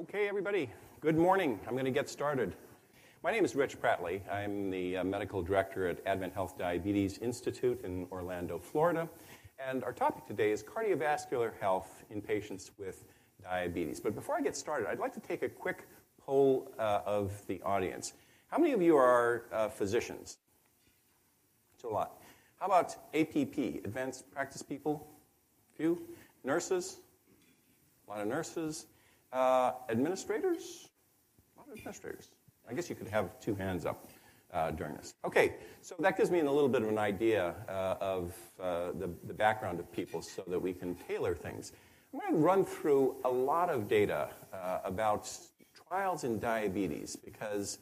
Okay, everybody, good morning. I'm going to get started. My name is Rich Pratley. I'm the medical director at Advent Health Diabetes Institute in Orlando, Florida. And our topic today is cardiovascular health in patients with diabetes. But before I get started, I'd like to take a quick poll of the audience. How many of you are physicians? That's a lot. How about APP, advanced practice people? A few. Nurses? A lot of nurses. Administrators? A lot of administrators. I guess you could have two hands up during this. Okay, so that gives me a little bit of an idea of the background of people so that we can tailor things. I'm going to run through a lot of data about trials in diabetes because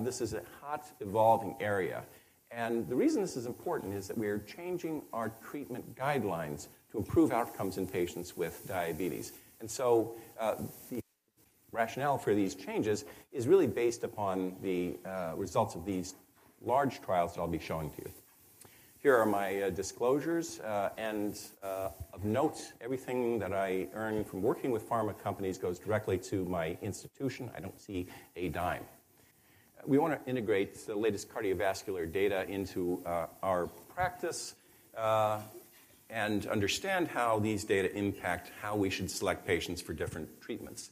this is a hot, evolving area. And the reason this is important is that we are changing our treatment guidelines to improve outcomes in patients with diabetes. And so the rationale for these changes is really based upon the results of these large trials that I'll be showing to you. Here are my disclosures. And of note, everything that I earn from working with pharma companies goes directly to my institution. I don't see a dime. We want to integrate the latest cardiovascular data into our practice. And understand how these data impact how we should select patients for different treatments.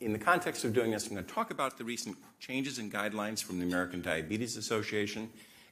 In the context of doing this, I'm going to talk about the recent changes in guidelines from the American Diabetes Association.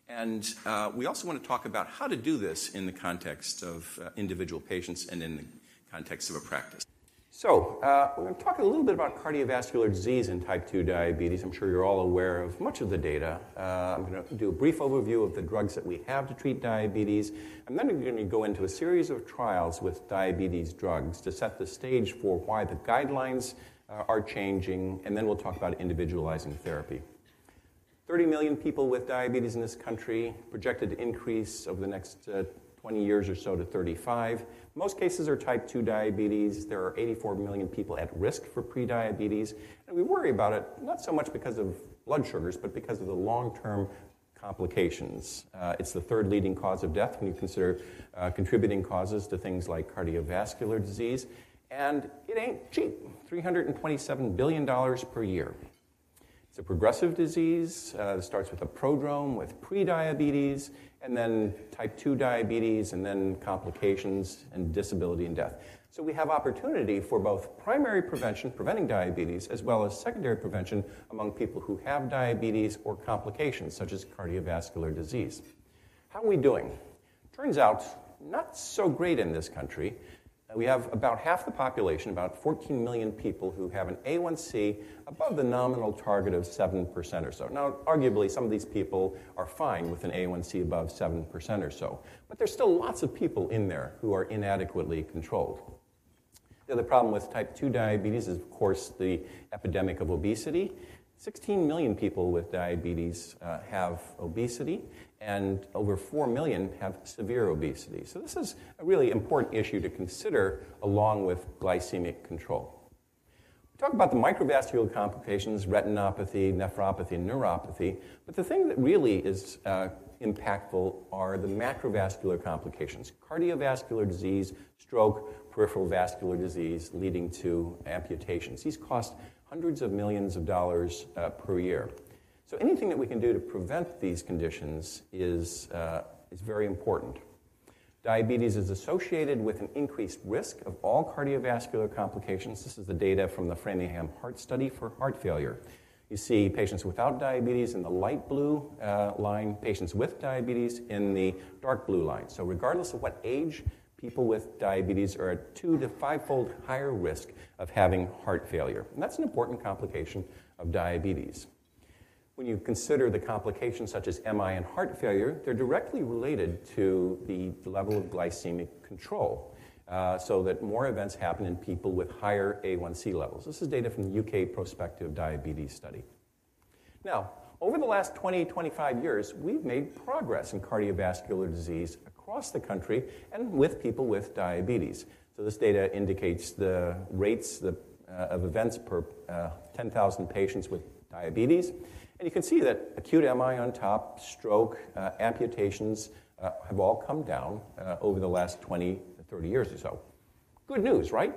And we also want to talk about how to do this in the context of individual patients and in the context of a practice. So we're going to talk a little bit about cardiovascular disease and type 2 diabetes. I'm sure you're all aware of much of the data. I'm going to do a brief overview of the drugs that we have to treat diabetes. And then I'm going to go into a series of trials with diabetes drugs to set the stage for why the guidelines are changing. And then we'll talk about individualizing therapy. 30 million people with diabetes in this country, projected to increase over the next 20 years or so to 35. Most cases are type 2 diabetes. There are 84 million people at risk for prediabetes. And we worry about it not so much because of blood sugars, but because of the long-term complications. It's the third leading cause of death when you consider contributing causes to things like cardiovascular disease. And it ain't cheap, $327 billion per year. It's a progressive disease. It starts with a prodrome, with prediabetes, and then type 2 diabetes, and then complications and disability and death. So we have opportunity for both primary prevention, preventing diabetes, as well as secondary prevention among people who have diabetes or complications, such as cardiovascular disease. How are we doing? Turns out, not so great in this country. We have about half the population, about 14 million people, who have an A1C above the nominal target of 7% or so. Now, arguably, some of these people are fine with an A1C above 7% or so. But there's still lots of people in there who are inadequately controlled. The other problem with type 2 diabetes is, of course, the epidemic of obesity. 16 million people with diabetes have obesity, and over 4 million have severe obesity. So this is a really important issue to consider along with glycemic control. We talk about the microvascular complications, retinopathy, nephropathy, and neuropathy, but the thing that really is impactful are the macrovascular complications, cardiovascular disease, stroke, peripheral vascular disease leading to amputations. These cost hundreds of millions of dollars per year. So anything that we can do to prevent these conditions is very important. Diabetes is associated with an increased risk of all cardiovascular complications. This is the data from the Framingham Heart Study for heart failure. You see patients without diabetes in the light blue line, patients with diabetes in the dark blue line. So regardless of what age, people with diabetes are at 2 to 5-fold higher risk of having heart failure. And that's an important complication of diabetes. When you consider the complications such as MI and heart failure, they're directly related to the level of glycemic control, so that more events happen in people with higher A1C levels. This is data from the UK Prospective Diabetes Study. Now, over the last 20, 25 years, we've made progress in cardiovascular disease across the country and with people with diabetes. So this data indicates the rates of events per 10,000 patients with diabetes. And you can see that acute MI on top, stroke, amputations have all come down over the last 20 to 30 years or so. Good news, right?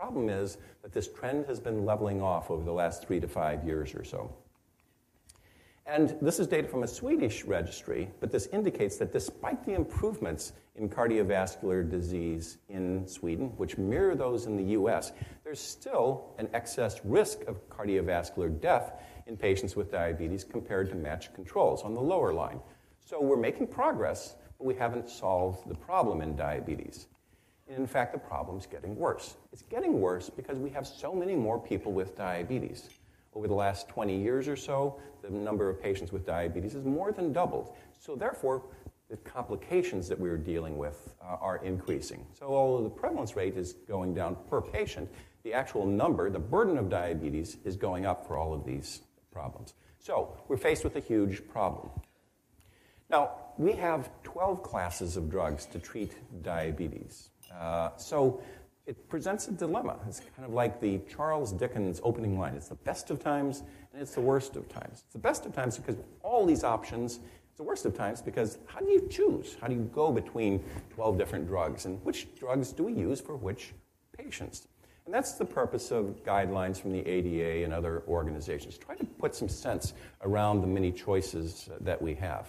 problem is that this trend has been leveling off over the last 3 to 5 years or so. And this is data from a Swedish registry, but this indicates that despite the improvements in cardiovascular disease in Sweden, which mirror those in the US, there's still an excess risk of cardiovascular death in patients with diabetes compared to matched controls on the lower line. So we're making progress, but we haven't solved the problem in diabetes. And in fact, the problem's getting worse. It's getting worse because we have so many more people with diabetes. Over the last 20 years or so, the number of patients with diabetes has more than doubled. So therefore, the complications that we're dealing with are increasing. So although the prevalence rate is going down per patient, the actual number, the burden of diabetes, is going up for all of these problems. So we're faced with a huge problem. Now, we have 12 classes of drugs to treat diabetes. So it presents a dilemma. It's kind of like the Charles Dickens opening line. It's the best of times, and it's the worst of times. It's the best of times because all these options. It's the worst of times because how do you choose? How do you go between 12 different drugs? And which drugs do we use for which patients? And that's the purpose of guidelines from the ADA and other organizations. Try to put some sense around the many choices that we have.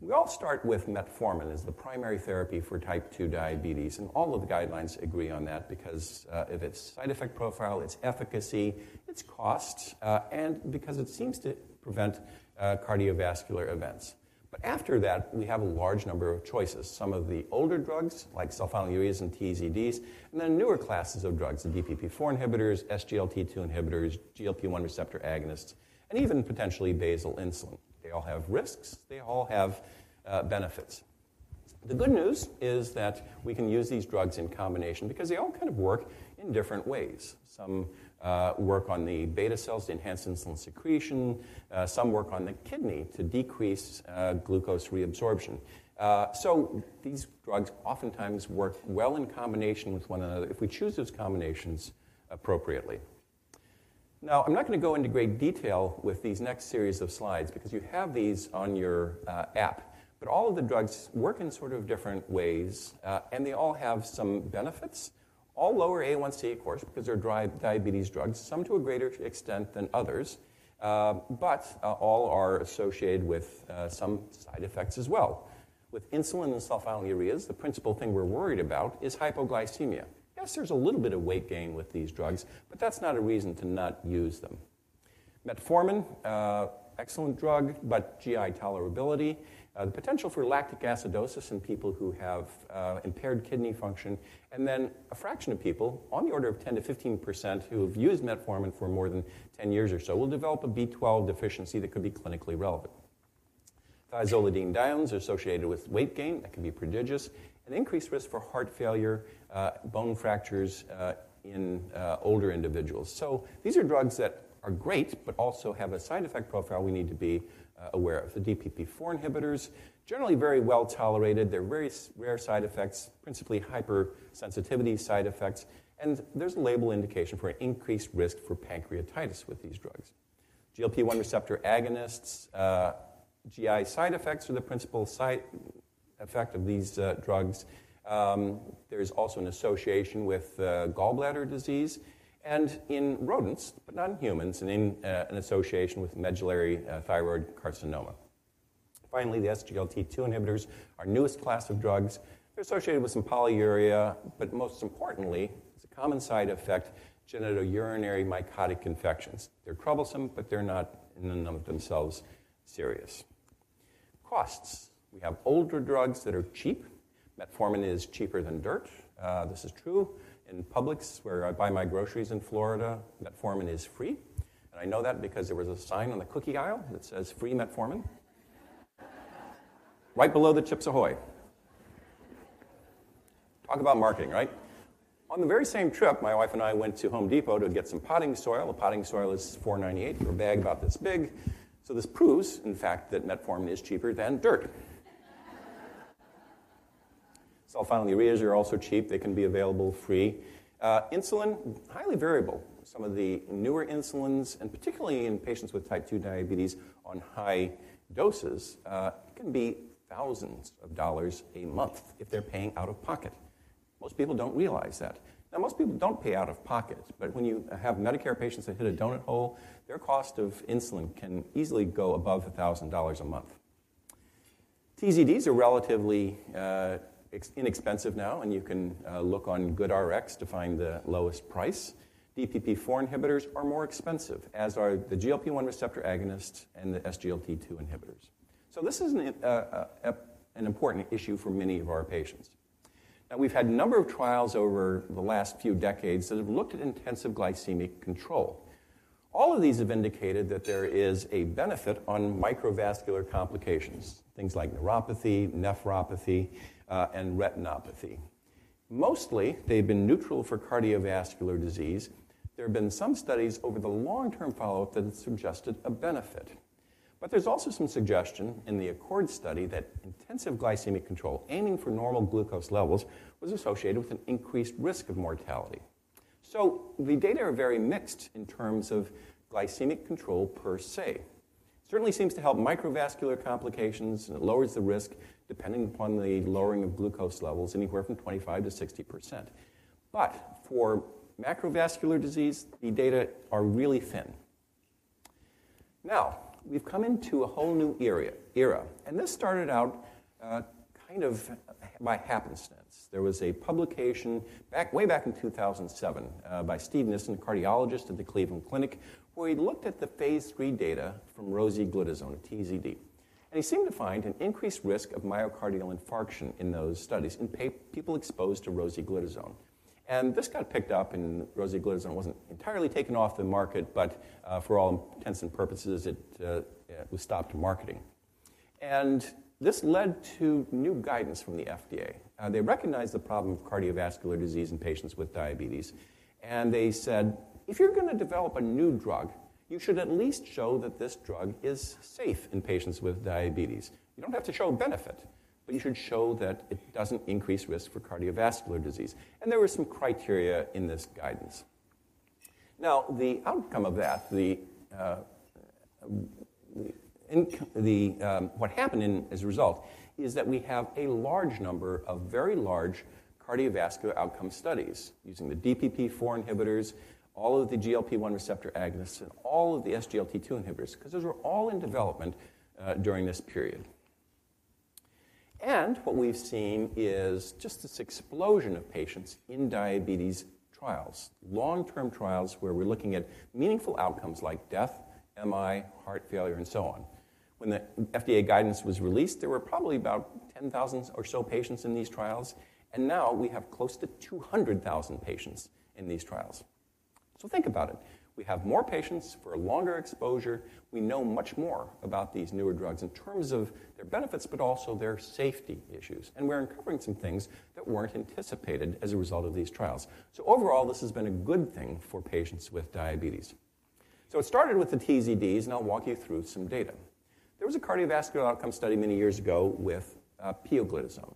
We all start with metformin as the primary therapy for type 2 diabetes, and all of the guidelines agree on that because of its side effect profile, its efficacy, its costs, and because it seems to prevent cardiovascular events. But after that, we have a large number of choices, some of the older drugs like sulfonylureas and TZDs, and then newer classes of drugs, the DPP-4 inhibitors, SGLT2 inhibitors, GLP-1 receptor agonists, and even potentially basal insulin. They all have risks, they all have benefits. The good news is that we can use these drugs in combination because they all kind of work in different ways. Some work on the beta cells to enhance insulin secretion, some work on the kidney to decrease glucose reabsorption. So these drugs oftentimes work well in combination with one another if we choose those combinations appropriately. Now, I'm not going to go into great detail with these next series of slides because you have these on your app. But all of the drugs work in sort of different ways, and they all have some benefits. All lower A1C, of course, because they're diabetes drugs, some to a greater extent than others, but all are associated with some side effects as well. With insulin and sulfonylureas, the principal thing we're worried about is hypoglycemia. Yes, there's a little bit of weight gain with these drugs, but that's not a reason to not use them. Metformin, excellent drug, but GI tolerability, the potential for lactic acidosis in people who have impaired kidney function, and then a fraction of people, on the order of 10 to 15% who have used metformin for more than 10 years or so, will develop a B12 deficiency that could be clinically relevant. Thiazolidinediones are associated with weight gain, that can be prodigious, an increased risk for heart failure, bone fractures in older individuals. So these are drugs that are great, but also have a side effect profile we need to be aware of. The DPP-4 inhibitors, generally very well tolerated. They're very rare side effects, principally hypersensitivity side effects. And there's a label indication for an increased risk for pancreatitis with these drugs. GLP-1 receptor agonists, GI side effects are the principal side effect of these drugs. There's also an association with gallbladder disease, and in rodents, but not in humans, and in an association with medullary thyroid carcinoma. Finally, the SGLT2 inhibitors, our newest class of drugs, they're associated with some polyuria, but most importantly, it's a common side effect, genitourinary mycotic infections. They're troublesome, but they're not in and of themselves serious. Costs. We have older drugs that are cheap. Metformin is cheaper than dirt. This is true. In Publix, where I buy my groceries in Florida, metformin is free. And I know that because there was a sign on the cookie aisle that says free metformin, right below the Chips Ahoy. Talk about marketing, right? On the very same trip, my wife and I went to Home Depot to get some potting soil. The potting soil is $4.98 for a bag about this big. So this proves, in fact, that metformin is cheaper than dirt. Sulfonylureas are also cheap. They can be available free. Insulin, highly variable. Some of the newer insulins, and particularly in patients with type 2 diabetes on high doses, can be thousands of dollars a month if they're paying out of pocket. Most people don't realize that. Now, most people don't pay out of pocket, but when you have Medicare patients that hit a donut hole, their cost of insulin can easily go above $1,000 a month. TZDs are relatively inexpensive now, and you can look on GoodRx to find the lowest price. DPP-4 inhibitors are more expensive, as are the GLP-1 receptor agonists and the SGLT2 inhibitors. So this is an important issue for many of our patients. Now, we've had a number of trials over the last few decades that have looked at intensive glycemic control. All of these have indicated that there is a benefit on microvascular complications, things like neuropathy, nephropathy, and retinopathy. Mostly, they've been neutral for cardiovascular disease. There have been some studies over the long-term follow-up that have suggested a benefit. But there's also some suggestion in the ACCORD study that intensive glycemic control, aiming for normal glucose levels, was associated with an increased risk of mortality. So the data are very mixed in terms of glycemic control per se. It certainly seems to help microvascular complications, and it lowers the risk depending upon the lowering of glucose levels, anywhere from 25 to 60%. But for macrovascular disease, the data are really thin. Now, we've come into a whole new era, and this started out kind of by happenstance. There was a publication way back in 2007 by Steve Nissen, a cardiologist at the Cleveland Clinic, where he looked at the phase 3 data from rosiglitazone, TZD. And he seemed to find an increased risk of myocardial infarction in those studies, in people exposed to rosiglitazone. And this got picked up, and rosiglitazone wasn't entirely taken off the market, but for all intents and purposes, it was stopped marketing. And this led to new guidance from the FDA. They recognized the problem of cardiovascular disease in patients with diabetes, and they said, if you're going to develop a new drug, you should at least show that this drug is safe in patients with diabetes. You don't have to show benefit, but you should show that it doesn't increase risk for cardiovascular disease. And there were some criteria in this guidance. Now, the outcome of that, what happened as a result, is that we have a large number of very large cardiovascular outcome studies using the DPP-4 inhibitors, all of the GLP-1 receptor agonists, and all of the SGLT2 inhibitors, because those were all in development during this period. And what we've seen is just this explosion of patients in diabetes trials, long-term trials where we're looking at meaningful outcomes like death, MI, heart failure, and so on. When the FDA guidance was released, there were probably about 10,000 or so patients in these trials, and now we have close to 200,000 patients in these trials. So think about it. We have more patients for a longer exposure. We know much more about these newer drugs in terms of their benefits, but also their safety issues. And we're uncovering some things that weren't anticipated as a result of these trials. So overall, this has been a good thing for patients with diabetes. So it started with the TZDs, and I'll walk you through some data. There was a cardiovascular outcome study many years ago with pioglitazone.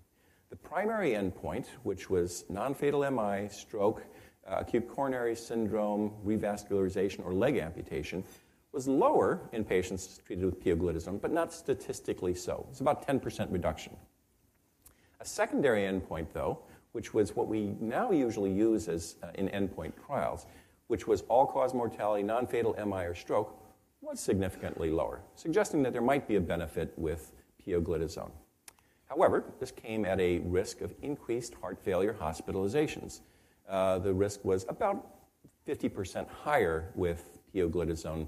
The primary endpoint, which was non-fatal MI, stroke, acute coronary syndrome, revascularization, or leg amputation, was lower in patients treated with pioglitazone, but not statistically so. It's about 10% reduction. A secondary endpoint, though, which was what we now usually use as in endpoint trials, which was all-cause mortality, non-fatal MI, or stroke, was significantly lower, suggesting that there might be a benefit with pioglitazone. However, this came at a risk of increased heart failure hospitalizations. The risk was about 50% higher with pioglitazone,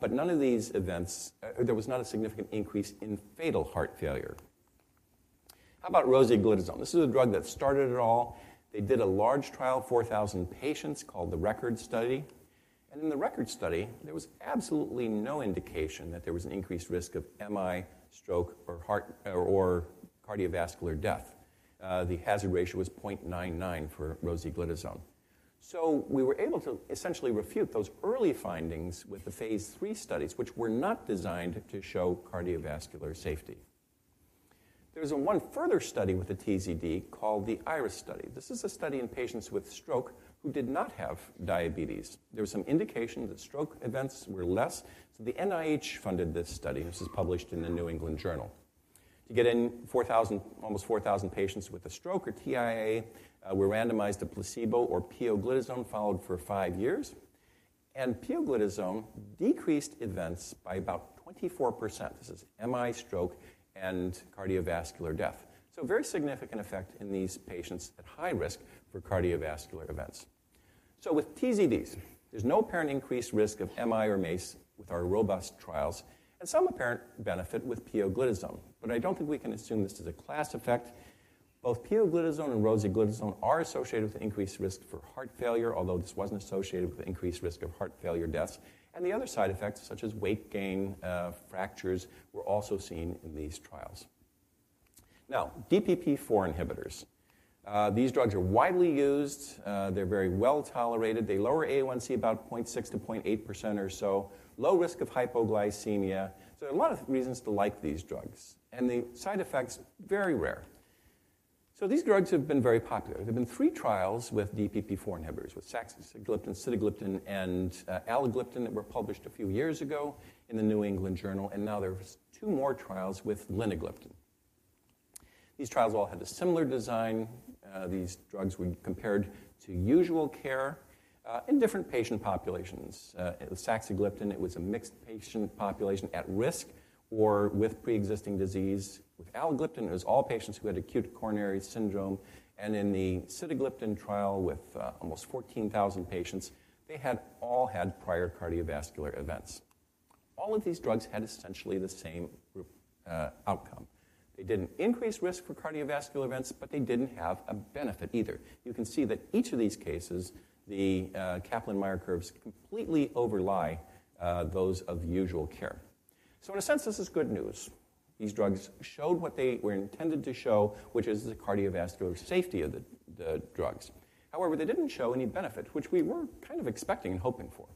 but none of these events, there was not a significant increase in fatal heart failure. How about rosiglitazone? This is a drug that started it all. They did a large trial, 4,000 patients, called the RECORD study. And in the RECORD study, there was absolutely no indication that there was an increased risk of MI, stroke, or cardiovascular death. The hazard ratio was 0.99 for rosiglitazone. So we were able to essentially refute those early findings with the phase 3 studies, which were not designed to show cardiovascular safety. There's one further study with the TZD called the IRIS study. This is a study in patients with stroke who did not have diabetes. There was some indication that stroke events were less, so the NIH funded this study. This is published in the New England Journal. To get in almost 4,000 patients with a stroke or TIA, were randomized to placebo or pioglitazone, followed for 5 years. And pioglitazone decreased events by about 24%. This is MI, stroke, and cardiovascular death. So very significant effect in these patients at high risk for cardiovascular events. So with TZDs, there's no apparent increased risk of MI or MACE with our robust trials, and some apparent benefit with pioglitazone. But I don't think we can assume this is a class effect. Both pioglitazone and rosiglitazone are associated with increased risk for heart failure, although this wasn't associated with increased risk of heart failure deaths. And the other side effects, such as weight gain, fractures, were also seen in these trials. Now, DPP-4 inhibitors. These drugs are widely used. They're very well tolerated. They lower A1C about 0.6 to 0.8% or so. Low risk of hypoglycemia. So there are a lot of reasons to like these drugs. And the side effects, very rare. So these drugs have been very popular. There have been 3 trials with DPP-4 inhibitors, with saxagliptin, sitagliptin, and alogliptin that were published a few years ago in the New England Journal, and now there's 2 more trials with linagliptin. These trials all had a similar design. These drugs were compared to usual care in different patient populations. With saxagliptin, it was a mixed patient population at risk or with pre-existing disease. With alogliptin, it was all patients who had acute coronary syndrome. And in the sitagliptin trial with almost 14,000 patients, they had all had prior cardiovascular events. All of these drugs had essentially the same outcome. They didn't increase risk for cardiovascular events, but they didn't have a benefit either. You can see that each of these cases, the Kaplan-Meier curves completely overlie those of usual care. So in a sense, this is good news. These drugs showed what they were intended to show, which is the cardiovascular safety of the drugs. However, they didn't show any benefit, which we were kind of expecting and hoping for.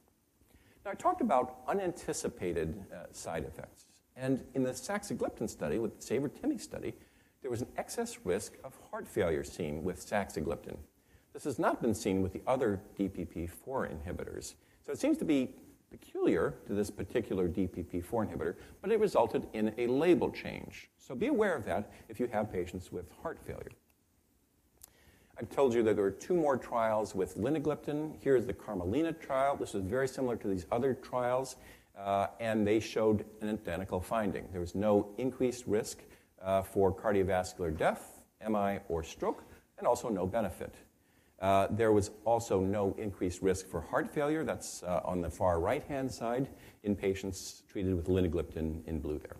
Now, I talked about unanticipated side effects. And in the saxagliptin study, with the SAVOR-TIMI study, there was an excess risk of heart failure seen with saxagliptin. This has not been seen with the other DPP-4 inhibitors. So it seems to be peculiar to this particular DPP-4 inhibitor, but it resulted in a label change. So be aware of that if you have patients with heart failure. I told you that there were 2 more trials with linagliptin. Here's the Carmelina trial. This is very similar to these other trials, and they showed an identical finding. There was no increased risk for cardiovascular death, MI, or stroke, and also no benefit. There was also no increased risk for heart failure. That's on the far right-hand side in patients treated with linagliptin in blue there.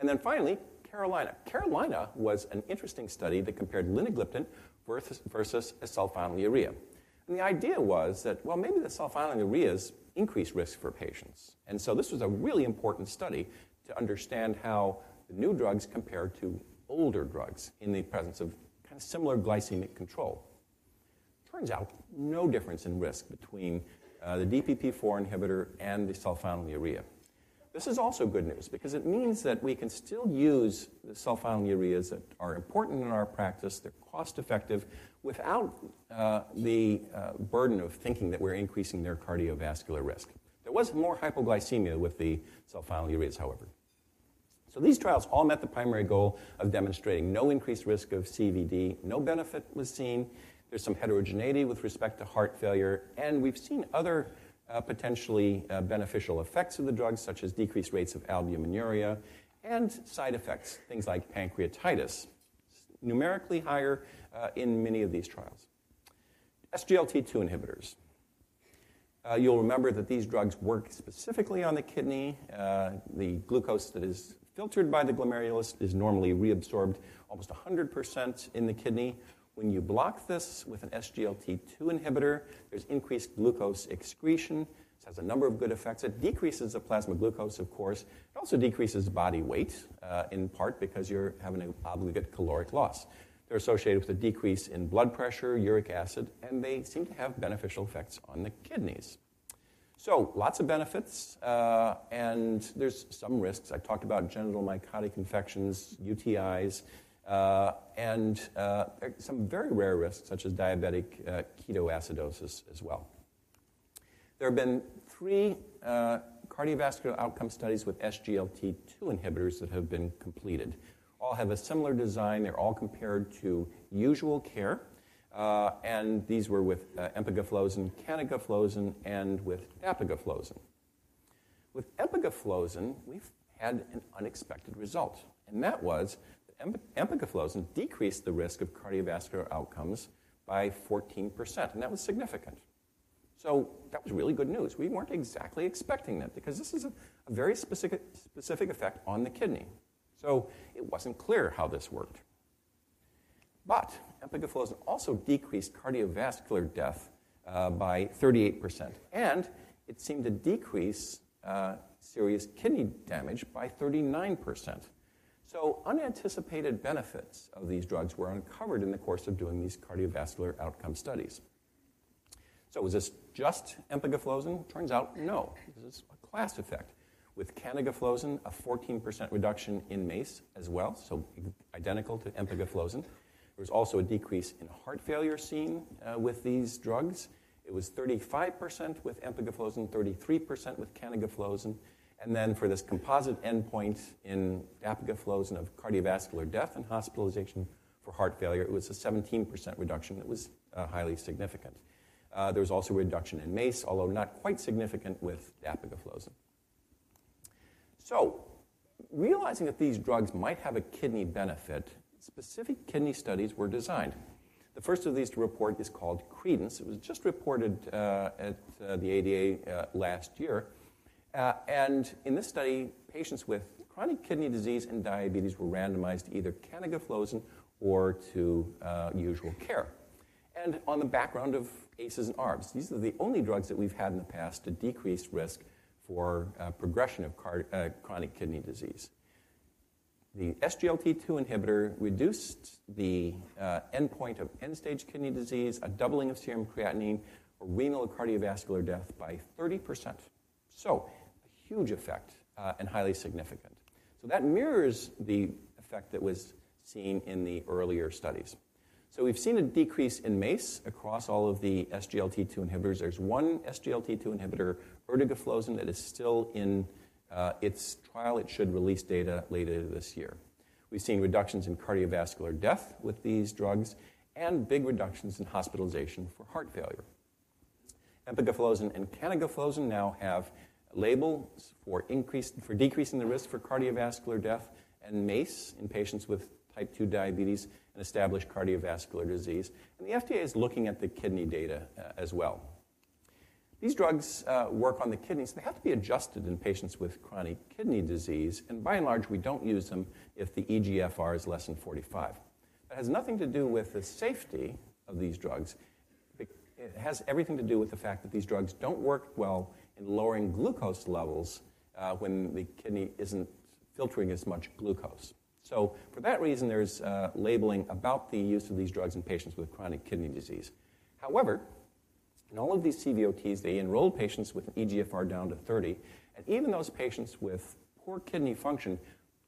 And then finally, Carmelina. Carmelina was an interesting study that compared linagliptin versus sulfonylurea. And the idea was that, well, maybe the sulfonylureas increase risk for patients. And so this was a really important study to understand how the new drugs compare to older drugs in the presence of kind of similar glycemic control. Turns out, no difference in risk between the DPP-4 inhibitor and the sulfonylurea. This is also good news because it means that we can still use the sulfonylureas that are important in our practice, they're cost-effective, without the burden of thinking that we're increasing their cardiovascular risk. There was more hypoglycemia with the sulfonylureas, however. So these trials all met the primary goal of demonstrating no increased risk of CVD, no benefit was seen, there's some heterogeneity with respect to heart failure, and we've seen other potentially beneficial effects of the drugs, such as decreased rates of albuminuria, and side effects, things like pancreatitis, numerically higher in many of these trials. SGLT2 inhibitors. You'll remember that these drugs work specifically on the kidney. The glucose that is filtered by the glomerulus is normally reabsorbed almost 100% in the kidney. When you block this with an SGLT2 inhibitor, there's increased glucose excretion. This has a number of good effects. It decreases the plasma glucose, of course. It also decreases body weight, in part because you're having an obligate caloric loss. They're associated with a decrease in blood pressure, uric acid, and they seem to have beneficial effects on the kidneys. So lots of benefits, and there's some risks. I talked about genital mycotic infections, UTIs, and some very rare risks, such as diabetic ketoacidosis as well. There have been 3 cardiovascular outcome studies with SGLT2 inhibitors that have been completed. all have a similar design. They're all compared to usual care. And these were with empagliflozin, canagliflozin, and with dapagliflozin. With empagliflozin, we've had an unexpected result, and that was that empagliflozin decreased the risk of cardiovascular outcomes by 14%, and that was significant. So that was really good news. We weren't exactly expecting that because this is a very specific effect on the kidney. So it wasn't clear how this worked. But empagliflozin also decreased cardiovascular death by 38%, and it seemed to decrease serious kidney damage by 39%. So unanticipated benefits of these drugs were uncovered in the course of doing these cardiovascular outcome studies. So was this just empagliflozin? Turns out, no. This is a class effect. With canagliflozin, a 14% reduction in MACE as well, so identical to empagliflozin. There was also a decrease in heart failure seen with these drugs. It was 35% with empagliflozin, 33% with canagliflozin. And then for this composite endpoint in dapagliflozin of cardiovascular death and hospitalization for heart failure, it was a 17% reduction that was highly significant. There was also a reduction in MACE, although not quite significant with dapagliflozin. So realizing that these drugs might have a kidney benefit, specific kidney studies were designed. The first of these to report is called CREDENCE. It was just reported at the ADA last year. And in this study, patients with chronic kidney disease and diabetes were randomized to either canagliflozin or to usual care. And on the background of ACEs and ARBs, these are the only drugs that we've had in the past to decrease risk for progression of chronic kidney disease. The SGLT2 inhibitor reduced the endpoint of end-stage kidney disease, a doubling of serum creatinine, or renal or cardiovascular death by 30%. So a huge effect and highly significant. So that mirrors the effect that was seen in the earlier studies. So we've seen a decrease in MACE across all of the SGLT2 inhibitors. There's one SGLT2 inhibitor, erdagliflozin, that is still in its trial. It should release data later this year. We've seen reductions in cardiovascular death with these drugs and big reductions in hospitalization for heart failure. Empagliflozin and canagliflozin now have labels for decreasing the risk for cardiovascular death and MACE in patients with type 2 diabetes and established cardiovascular disease. And the FDA is looking at the kidney data as well. These drugs work on the kidneys. They have to be adjusted in patients with chronic kidney disease, and by and large, we don't use them if the eGFR is less than 45. That has nothing to do with the safety of these drugs. It has everything to do with the fact that these drugs don't work well in lowering glucose levels when the kidney isn't filtering as much glucose. So for that reason, there's labeling about the use of these drugs in patients with chronic kidney disease. However, in all of these CVOTs, they enrolled patients with an eGFR down to 30, and even those patients with poor kidney function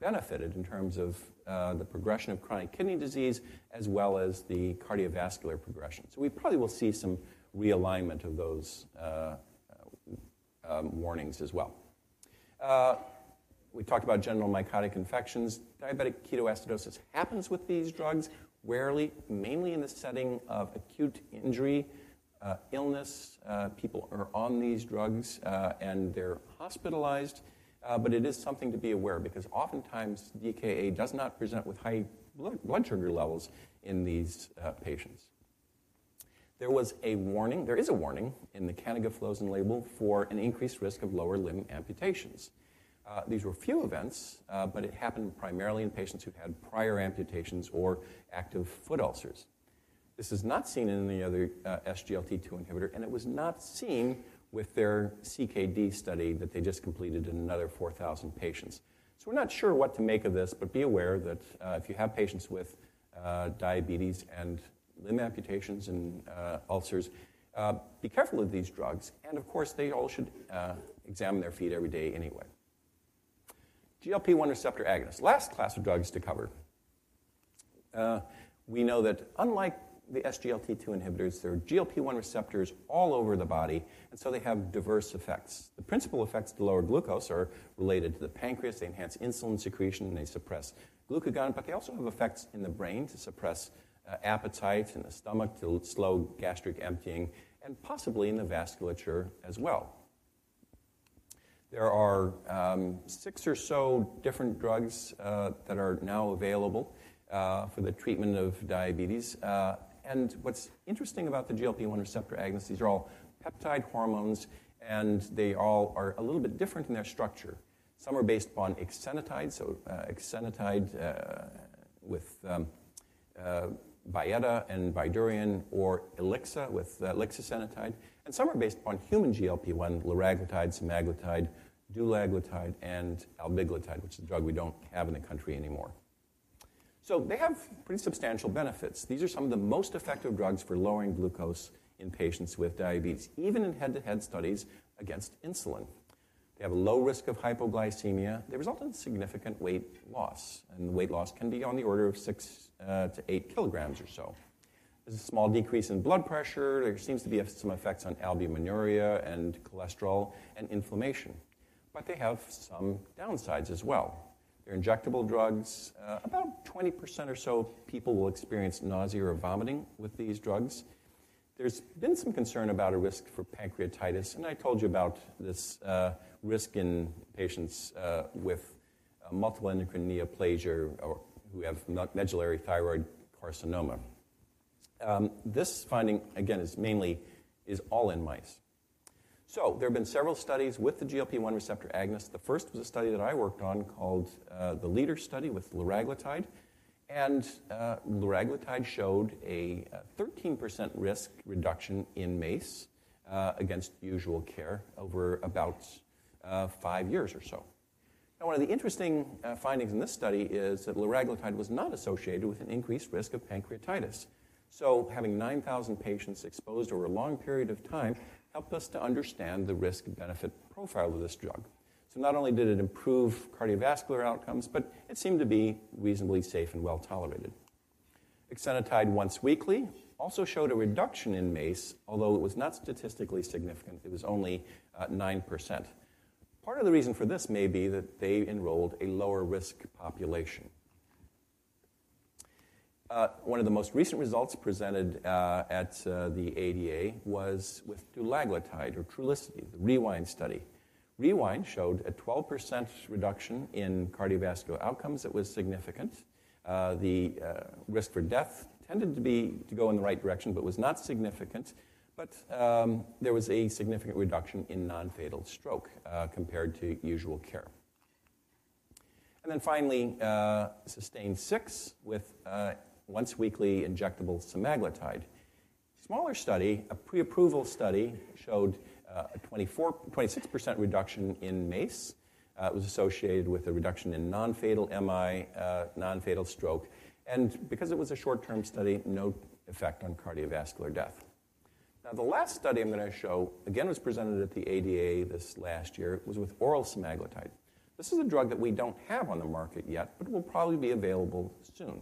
benefited in terms of the progression of chronic kidney disease as well as the cardiovascular progression. So we probably will see some realignment of those warnings as well. We talked about genital mycotic infections. Diabetic ketoacidosis happens with these drugs, rarely, mainly in the setting of acute injury, illness. People are on these drugs and they're hospitalized, but it is something to be aware because oftentimes DKA does not present with high blood sugar levels in these patients. There was a warning, there is a warning in the canagliflozin label for an increased risk of lower limb amputations. These were few events, but it happened primarily in patients who had prior amputations or active foot ulcers. This is not seen in any other SGLT2 inhibitor, and it was not seen with their CKD study that they just completed in another 4,000 patients. So we're not sure what to make of this, but be aware that if you have patients with diabetes and limb amputations and ulcers, be careful of these drugs. And of course, they all should examine their feet every day anyway. GLP-1 receptor agonists, last class of drugs to cover. We know that unlike the SGLT2 inhibitors, there are GLP-1 receptors all over the body, and so they have diverse effects. The principal effects to lower glucose are related to the pancreas. They enhance insulin secretion, and they suppress glucagon, but they also have effects in the brain to suppress appetite, in the stomach to slow gastric emptying, and possibly in the vasculature as well. There are 6 or so different drugs that are now available for the treatment of diabetes. And what's interesting about the GLP-1 receptor agonists, these are all peptide hormones, and they all are a little bit different in their structure. Some are based upon exenatide, so exenatide with Byetta and Bydureon, or Elixa with lixasenatide, and some are based upon human GLP-1, liraglutide, semaglutide, dulaglutide, and albiglutide, which is a drug we don't have in the country anymore. So they have pretty substantial benefits. These are some of the most effective drugs for lowering glucose in patients with diabetes, even in head-to-head studies against insulin. They have a low risk of hypoglycemia. They result in significant weight loss, and the weight loss can be on the order of 6 to 8 kilograms or so. There's a small decrease in blood pressure. There seems to be some effects on albuminuria and cholesterol and inflammation. But they have some downsides as well. They're injectable drugs. About 20% or so people will experience nausea or vomiting with these drugs. There's been some concern about a risk for pancreatitis, and I told you about this risk in patients with multiple endocrine neoplasia or who have medullary thyroid carcinoma. This finding, again, is all in mice. So there have been several studies with the GLP-1 receptor agonist. The first was a study that I worked on called the LEADER study with liraglutide. And liraglutide showed a 13% risk reduction in MACE against usual care over about 5 years or so. Now, one of the interesting findings in this study is that liraglutide was not associated with an increased risk of pancreatitis. So having 9,000 patients exposed over a long period of time helped us to understand the risk-benefit profile of this drug. So not only did it improve cardiovascular outcomes, but it seemed to be reasonably safe and well-tolerated. Exenatide once weekly also showed a reduction in MACE, although it was not statistically significant. It was only 9%. Part of the reason for this may be that they enrolled a lower-risk population. One of the most recent results presented at the ADA was with dulaglutide, or Trulicity, the Rewind study. Rewind showed a 12% reduction in cardiovascular outcomes that was significant. The risk for death tended to go in the right direction, but was not significant. But there was a significant reduction in non-fatal stroke compared to usual care. And then finally, SUSTAIN-6 with once-weekly injectable semaglutide. Smaller study, a pre-approval study, showed a 26% reduction in MACE. It was associated with a reduction in non-fatal MI, non-fatal stroke. And because it was a short-term study, no effect on cardiovascular death. Now, the last study I'm going to show, again, was presented at the ADA this last year. It was with oral semaglutide. This is a drug that we don't have on the market yet, but will probably be available soon.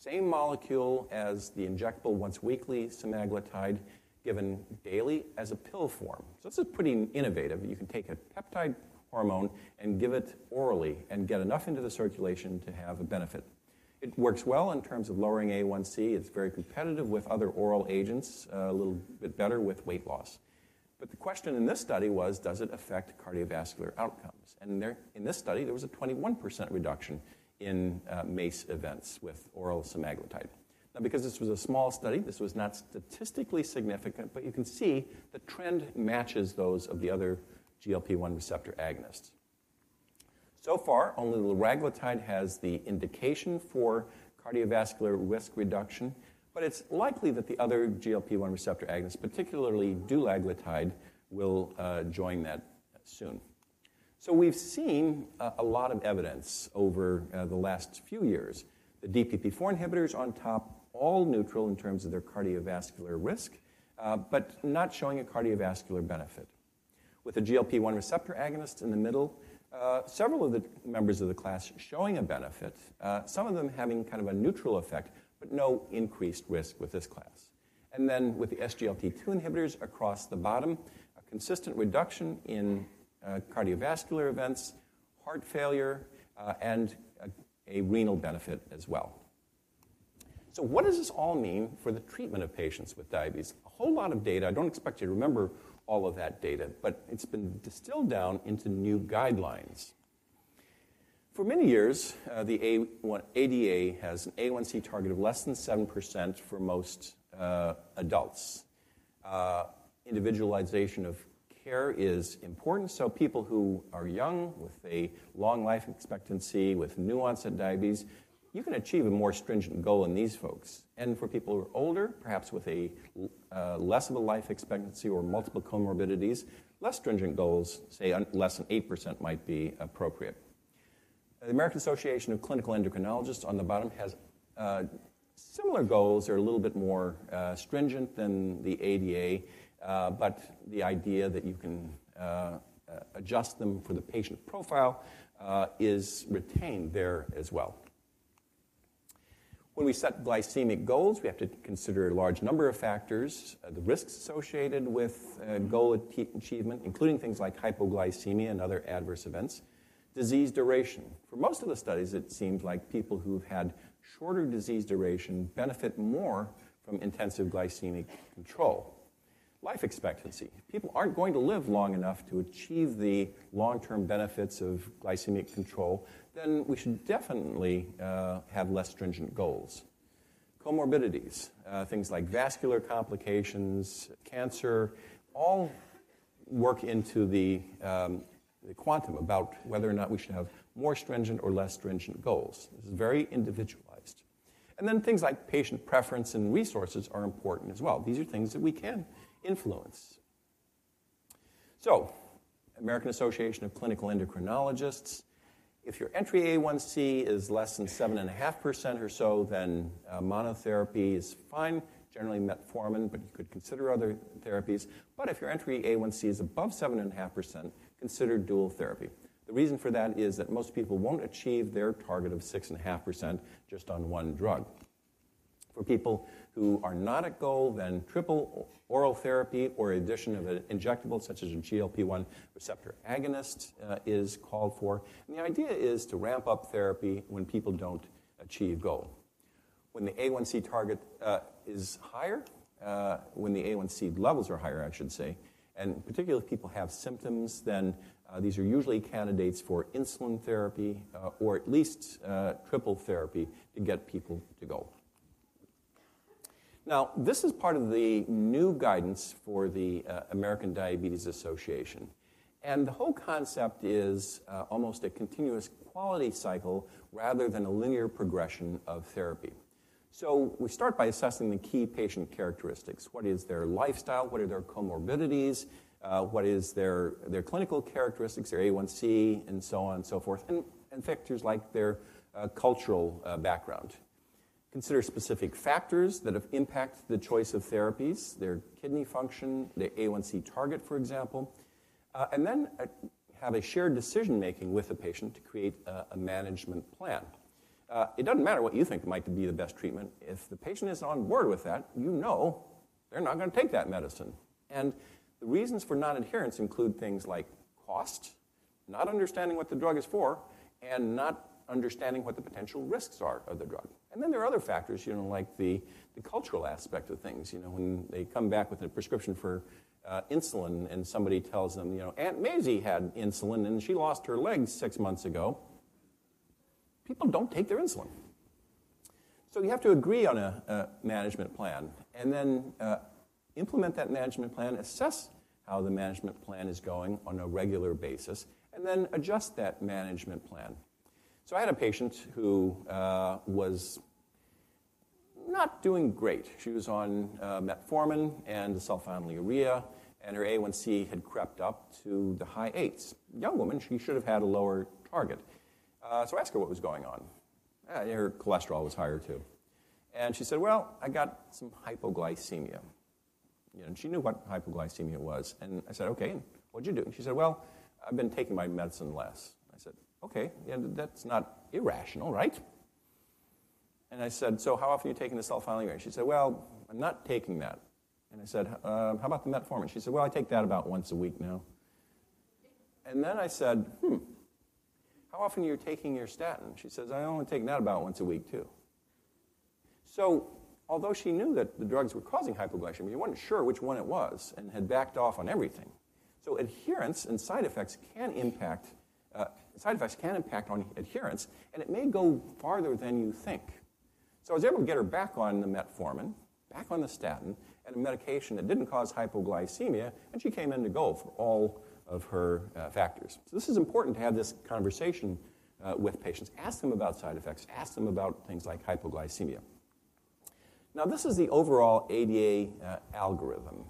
Same molecule as the injectable once-weekly semaglutide, given daily as a pill form. So this is pretty innovative. You can take a peptide hormone and give it orally and get enough into the circulation to have a benefit. It works well in terms of lowering A1C. It's very competitive with other oral agents, a little bit better with weight loss. But the question in this study was, does it affect cardiovascular outcomes? And in this study, there was a 21% reduction in MACE events with oral semaglutide. Now, because this was a small study, this was not statistically significant, but you can see the trend matches those of the other GLP-1 receptor agonists. So far, only liraglutide has the indication for cardiovascular risk reduction, but it's likely that the other GLP-1 receptor agonists, particularly dulaglutide, will join that soon. So we've seen a lot of evidence over the last few years. The DPP-4 inhibitors on top, all neutral in terms of their cardiovascular risk, but not showing a cardiovascular benefit. With the GLP-1 receptor agonists in the middle, several of the members of the class showing a benefit, some of them having kind of a neutral effect, but no increased risk with this class. And then with the SGLT2 inhibitors across the bottom, a consistent reduction in cardiovascular events, heart failure, and a renal benefit as well. So what does this all mean for the treatment of patients with diabetes? A whole lot of data. I don't expect you to remember all of that data, but it's been distilled down into new guidelines. For many years, the ADA has an A1C target of less than 7% for most adults. Individualization of care is important, so people who are young with a long life expectancy, with new onset diabetes, you can achieve a more stringent goal in these folks. And for people who are older, perhaps with a less of a life expectancy or multiple comorbidities, less stringent goals, say less than 8% might be appropriate. The American Association of Clinical Endocrinologists on the bottom has similar goals. They're a little bit more stringent than the ADA, but the idea that you can adjust them for the patient profile is retained there as well. When we set glycemic goals, we have to consider a large number of factors, the risks associated with goal achievement, including things like hypoglycemia and other adverse events. Disease duration. For most of the studies, it seems like people who've had shorter disease duration benefit more from intensive glycemic control. Life expectancy. People aren't going to live long enough to achieve the long-term benefits of glycemic control, then we should definitely have less stringent goals. Comorbidities, things like vascular complications, cancer, all work into the quantum about whether or not we should have more stringent or less stringent goals. This is very individualized. And then things like patient preference and resources are important as well. These are things that we can influence. So, American Association of Clinical Endocrinologists, if your entry A1C is less than 7.5% or so, then monotherapy is fine, generally metformin, but you could consider other therapies. But if your entry A1C is above 7.5%, consider dual therapy. The reason for that is that most people won't achieve their target of 6.5% just on one drug. For people who are not at goal, then triple oral therapy or addition of an injectable such as a GLP-1 receptor agonist is called for. And the idea is to ramp up therapy when people don't achieve goal. When the A1C target is higher, when the A1C levels are higher, I should say, and particularly if people have symptoms, then these are usually candidates for insulin therapy or at least triple therapy to get people to goal. Now, this is part of the new guidance for the American Diabetes Association. And the whole concept is almost a continuous quality cycle rather than a linear progression of therapy. So we start by assessing the key patient characteristics. What is their lifestyle? What are their comorbidities? What is their clinical characteristics, their A1C, and so on and so forth, and factors like their cultural background. Consider specific factors that have impacted the choice of therapies, their kidney function, their A1C target, for example, and then have a shared decision-making with the patient to create a management plan. It doesn't matter what you think might be the best treatment. If the patient is on board with that, you know they're not going to take that medicine. And the reasons for non-adherence include things like cost, not understanding what the drug is for, and not understanding what the potential risks are of the drug. And then there are other factors, you know, like the cultural aspect of things. You know, when they come back with a prescription for insulin and somebody tells them, you know, Aunt Maisie had insulin and she lost her legs 6 months ago, people don't take their insulin. So you have to agree on a management plan and then implement that management plan, assess how the management plan is going on a regular basis, and then adjust that management plan. So I had a patient who was not doing great. She was on metformin and sulfonylurea, and her A1C had crept up to the high 8s. Young woman, she should have had a lower target. So I asked her what was going on. Her cholesterol was higher too. And she said, well, I got some hypoglycemia. You know, and she knew what hypoglycemia was. And I said, okay, what'd you do? And she said, well, I've been taking my medicine less. I said, okay, yeah, that's not irrational, right? And I said, so how often are you taking the sulfonylurea? She said, well, I'm not taking that. And I said, how about the metformin? She said, well, I take that about once a week now. And then I said, how often are you taking your statin? She says, I only take that about once a week, too. So although she knew that the drugs were causing hypoglycemia, you weren't sure which one it was and had backed off on everything. So adherence and side effects can impact on adherence, and it may go farther than you think. So I was able to get her back on the metformin, back on the statin, and a medication that didn't cause hypoglycemia, and she came in to goal for all of her factors. So this is important to have this conversation with patients. Ask them about side effects. Ask them about things like hypoglycemia. Now, this is the overall ADA algorithm,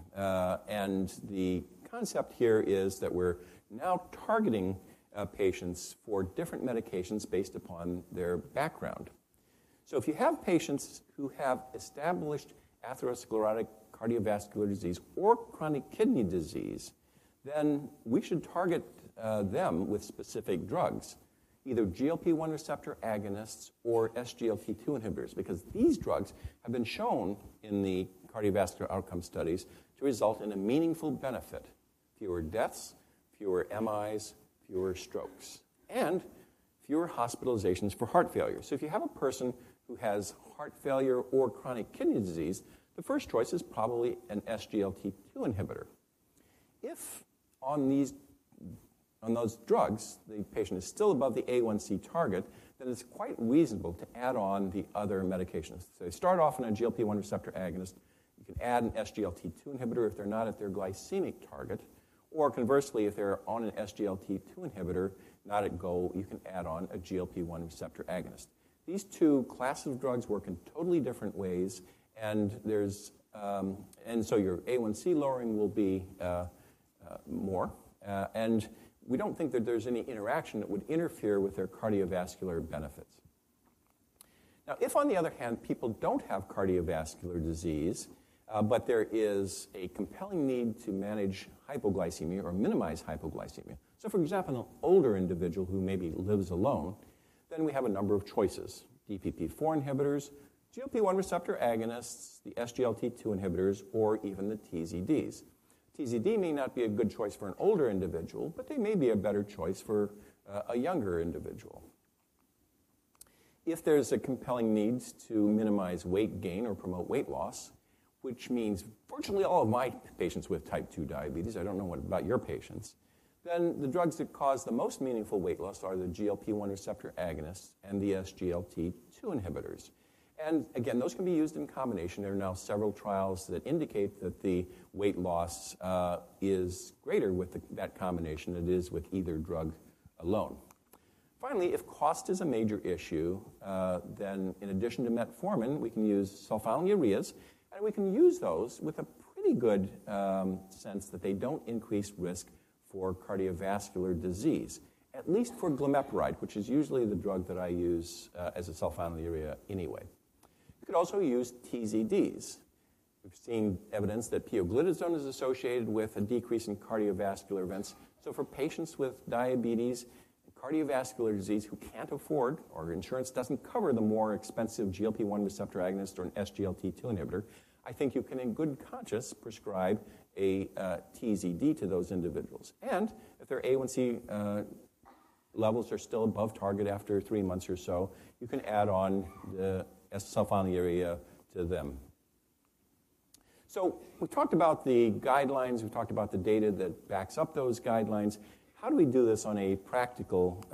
and the concept here is that we're now targeting patients for different medications based upon their background. So if you have patients who have established atherosclerotic cardiovascular disease or chronic kidney disease, then we should target them with specific drugs, either GLP-1 receptor agonists or SGLT2 inhibitors, because these drugs have been shown in the cardiovascular outcome studies to result in a meaningful benefit, fewer deaths, fewer MIs, fewer strokes, and fewer hospitalizations for heart failure. So if you have a person who has heart failure or chronic kidney disease, the first choice is probably an SGLT2 inhibitor. If on those drugs the patient is still above the A1C target, then it's quite reasonable to add on the other medications. So they start off on a GLP-1 receptor agonist. You can add an SGLT2 inhibitor if they're not at their glycemic target. Or conversely, if they're on an SGLT2 inhibitor, not at goal, you can add on a GLP-1 receptor agonist. These two classes of drugs work in totally different ways, and there's and so your A1C lowering will be more. And we don't think that there's any interaction that would interfere with their cardiovascular benefits. Now, if on the other hand, people don't have cardiovascular disease, but there is a compelling need to manage hypoglycemia or minimize hypoglycemia. So for example, an older individual who maybe lives alone, then we have a number of choices. DPP-4 inhibitors, GLP-1 receptor agonists, the SGLT2 inhibitors, or even the TZDs. TZD may not be a good choice for an older individual, but they may be a better choice for a younger individual. If there's a compelling need to minimize weight gain or promote weight loss, which means virtually all of my patients with type 2 diabetes, I don't know what about your patients, then the drugs that cause the most meaningful weight loss are the GLP-1 receptor agonists and the SGLT2 inhibitors. And again, those can be used in combination. There are now several trials that indicate that the weight loss is greater with that combination than it is with either drug alone. Finally, if cost is a major issue, then in addition to metformin, we can use sulfonylureas, and we can use those with a pretty good sense that they don't increase risk for cardiovascular disease, at least for glimepiride, which is usually the drug that I use as a sulfonylurea anyway. You could also use TZDs. We've seen evidence that pioglitazone is associated with a decrease in cardiovascular events. So for patients with diabetes and cardiovascular disease who can't afford, or insurance doesn't cover the more expensive GLP-1 receptor agonist or an SGLT2 inhibitor, I think you can in good conscience prescribe a TZD to those individuals. And if their A1C levels are still above target after 3 months or so, you can add on the sulfonylurea to them. So we talked about the guidelines. We talked about the data that backs up those guidelines. How do we do this on a practical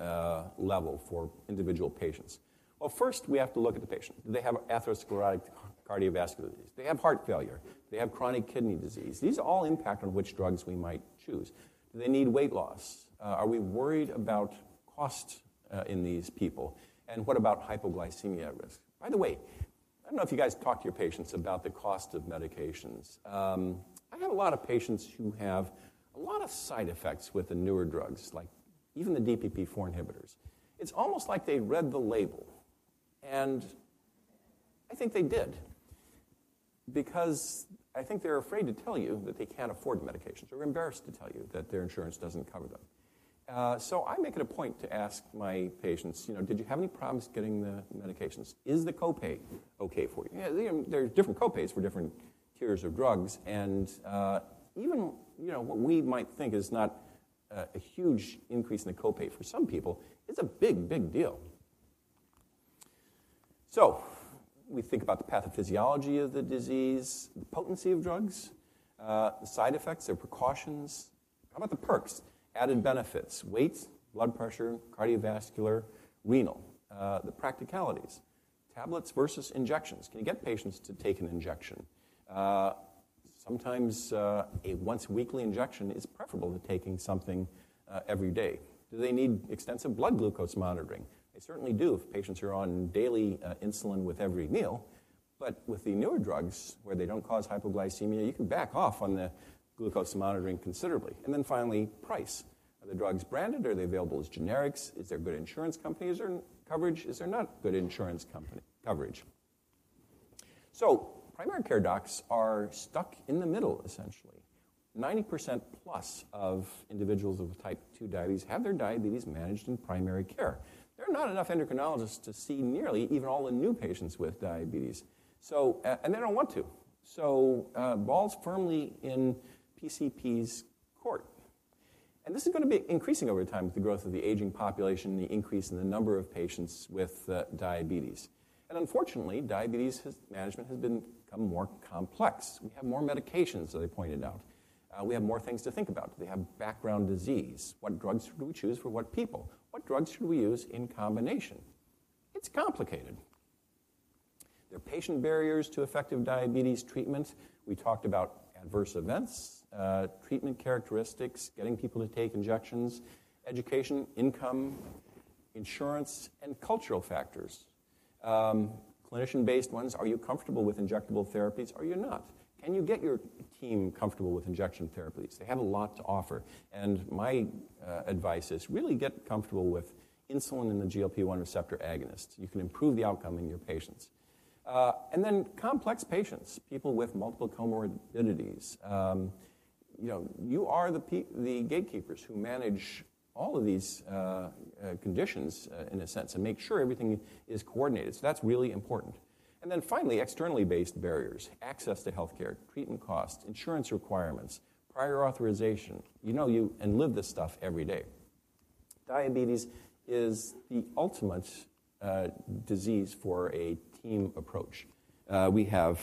level for individual patients? Well, first, we have to look at the patient. Do they have atherosclerotic cardiovascular disease? They have heart failure. They have chronic kidney disease. These all impact on which drugs we might choose. Do they need weight loss? Are we worried about cost in these people? And what about hypoglycemia risk? By the way, I don't know if you guys talk to your patients about the cost of medications. I have a lot of patients who have a lot of side effects with the newer drugs, like even the DPP-4 inhibitors. It's almost like they read the label. And I think they did, because I think they're afraid to tell you that they can't afford medications, or embarrassed to tell you that their insurance doesn't cover them. So I make it a point to ask my patients, did you have any problems getting the medications? Is the copay okay for you? Yeah, there are different copays for different tiers of drugs, and even what we might think is not a huge increase in the copay for some people is a big, big deal. So we think about the pathophysiology of the disease, the potency of drugs, the side effects, their precautions. How about the perks, added benefits, weight, blood pressure, cardiovascular, renal, the practicalities, tablets versus injections. Can you get patients to take an injection? Sometimes a once-weekly injection is preferable to taking something every day. Do they need extensive blood glucose monitoring? They certainly do if patients are on daily insulin with every meal. But with the newer drugs, where they don't cause hypoglycemia, you can back off on the glucose monitoring considerably. And then finally, price. Are the drugs branded? Are they available as generics? Is there good insurance company? Is there coverage? Is there not good insurance company coverage? So primary care docs are stuck in the middle, essentially. 90% plus of individuals with type 2 diabetes have their diabetes managed in primary care. There are not enough endocrinologists to see nearly even all the new patients with diabetes. So, and they don't want to. So ball's firmly in PCP's court. And this is going to be increasing over time with the growth of the aging population, the increase in the number of patients with diabetes. And unfortunately, diabetes management has become more complex. We have more medications, as I pointed out. We have more things to think about. They have background disease. What drugs should we choose for what people? What drugs should we use in combination? It's complicated. There are patient barriers to effective diabetes treatment. We talked about adverse events, treatment characteristics, getting people to take injections, education, income, insurance, and cultural factors. Clinician-based ones, are you comfortable with injectable therapies? Are you not? Can you get your team comfortable with injection therapies? They have a lot to offer. And my advice is really get comfortable with insulin and the GLP-1 receptor agonists. You can improve the outcome in your patients. And then complex patients, people with multiple comorbidities. You are the gatekeepers who manage all of these conditions, in a sense, and make sure everything is coordinated. So that's really important. And then finally, externally based barriers, access to healthcare, treatment costs, insurance requirements, prior authorization. You and live this stuff every day. Diabetes is the ultimate disease for a team approach. We have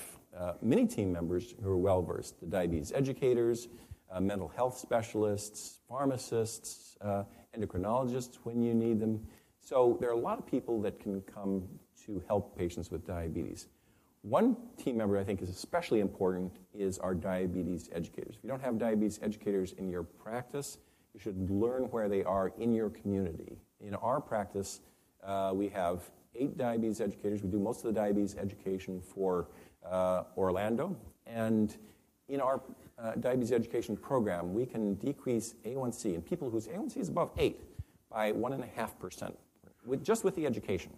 many team members who are well-versed, the diabetes educators, mental health specialists, pharmacists, endocrinologists when you need them. So there are a lot of people that can come to help patients with diabetes. One team member I think is especially important is our diabetes educators. If you don't have diabetes educators in your practice, you should learn where they are in your community. In our practice, we have 8 diabetes educators. We do most of the diabetes education for Orlando. And in our diabetes education program, we can decrease A1C in people whose A1C is above 8 by 1.5% just with the education.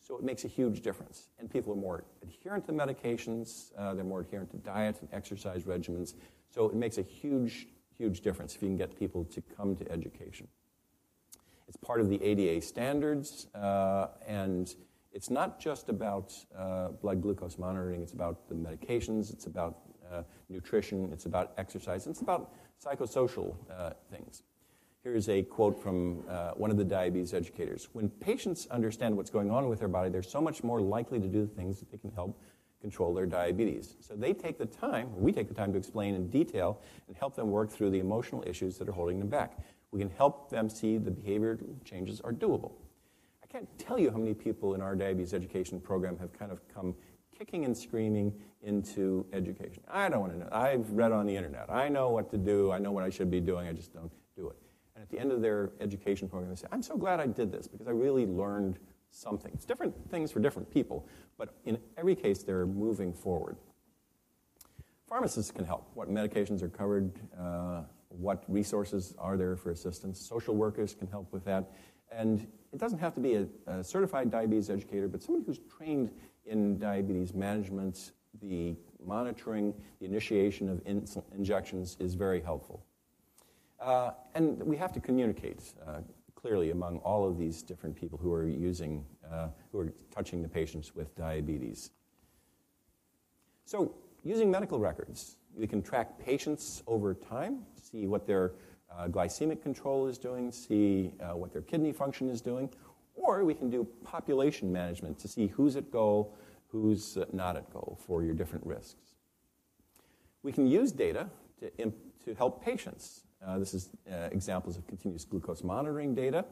So it makes a huge difference. And people are more adherent to medications. They're more adherent to diet and exercise regimens. So it makes a huge, huge difference if you can get people to come to education. It's part of the ADA standards, and it's not just about blood glucose monitoring. It's about the medications. It's about nutrition. It's about exercise. It's about psychosocial things. Here's a quote from one of the diabetes educators. When patients understand what's going on with their body, they're so much more likely to do things that they can help control their diabetes. So they take the time, we take the time to explain in detail and help them work through the emotional issues that are holding them back. We can help them see the behavioral changes are doable. I can't tell you how many people in our diabetes education program have kind of come kicking and screaming into education. I don't want to know. I've read on the internet. I know what to do. I know what I should be doing. I just don't do it. And at the end of their education program, they say, I'm so glad I did this because I really learned something. It's different things for different people, but in every case, they're moving forward. Pharmacists can help. What medications are covered, what resources are there for assistance. Social workers can help with that. And it doesn't have to be a certified diabetes educator, but someone who's trained in diabetes management, the monitoring, the initiation of injections is very helpful. And we have to communicate clearly among all of these different people who are using, who are touching the patients with diabetes. So using medical records, we can track patients over time, see what their glycemic control is doing, see what their kidney function is doing, or we can do population management to see who's at goal, who's not at goal for your different risks. We can use data to help patients. This is examples of continuous glucose monitoring data.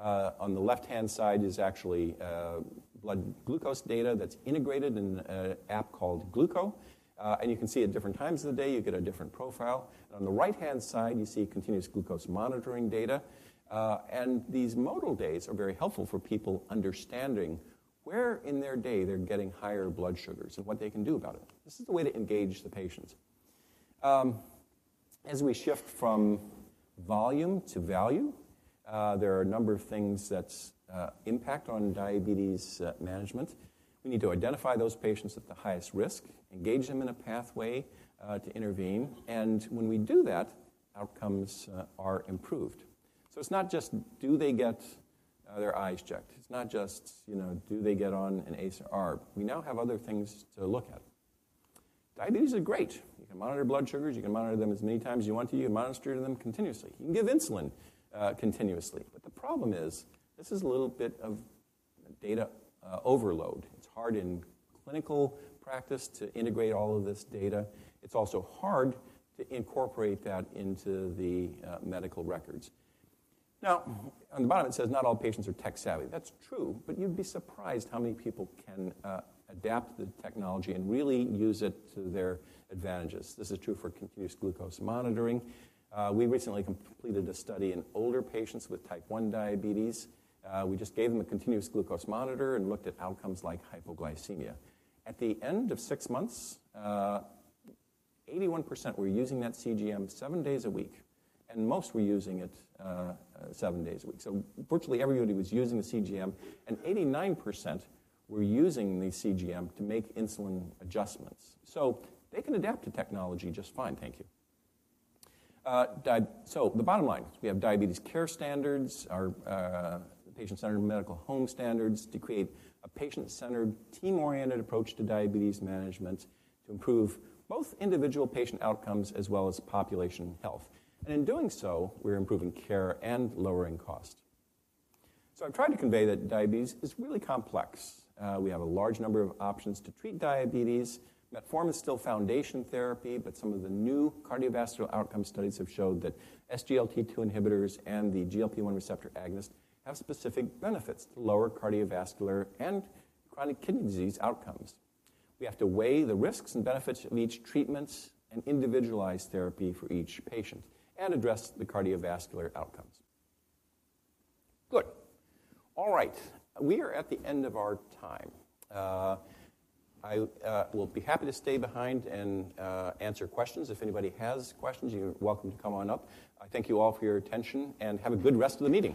On the left-hand side is actually blood glucose data that's integrated in an app called Gluco. And you can see at different times of the day, you get a different profile. And on the right-hand side, you see continuous glucose monitoring data. And these modal days are very helpful for people understanding where in their day they're getting higher blood sugars and what they can do about it. This is the way to engage the patients. As we shift from volume to value, there are a number of things that's impact on diabetes management. We need to identify those patients at the highest risk, engage them in a pathway to intervene, and when we do that, outcomes are improved. So it's not just do they get their eyes checked. It's not just, do they get on an ACE or ARB. We now have other things to look at. Diabetes is great. You can monitor blood sugars. You can monitor them as many times as you want to. You can monitor them continuously. You can give insulin continuously. But the problem is this is a little bit of data overload. It's hard in clinical practice to integrate all of this data. It's also hard to incorporate that into the medical records. Now, on the bottom it says not all patients are tech-savvy. That's true, but you'd be surprised how many people can adapt the technology and really use it to their advantages. This is true for continuous glucose monitoring. We recently completed a study in older patients with type 1 diabetes. We just gave them a continuous glucose monitor and looked at outcomes like hypoglycemia. At the end of 6 months, 81% were using that CGM 7 days a week, and most were using it 7 days a week. So virtually everybody was using the CGM, and 89% were using the CGM to make insulin adjustments. So they can adapt to technology just fine, thank you. So the bottom line is we have diabetes care standards, our patient-centered medical home standards to create a patient-centered, team-oriented approach to diabetes management to improve both individual patient outcomes as well as population health. And in doing so, we're improving care and lowering cost. So I've tried to convey that diabetes is really complex. We have a large number of options to treat diabetes. Metformin is still foundation therapy, but some of the new cardiovascular outcome studies have showed that SGLT2 inhibitors and the GLP-1 receptor agonist have specific benefits to lower cardiovascular and chronic kidney disease outcomes. We have to weigh the risks and benefits of each treatment and individualize therapy for each patient, and address the cardiovascular outcomes. Good. All right. We are at the end of our time. I will be happy to stay behind and answer questions. If anybody has questions, you're welcome to come on up. I thank you all for your attention, and have a good rest of the meeting.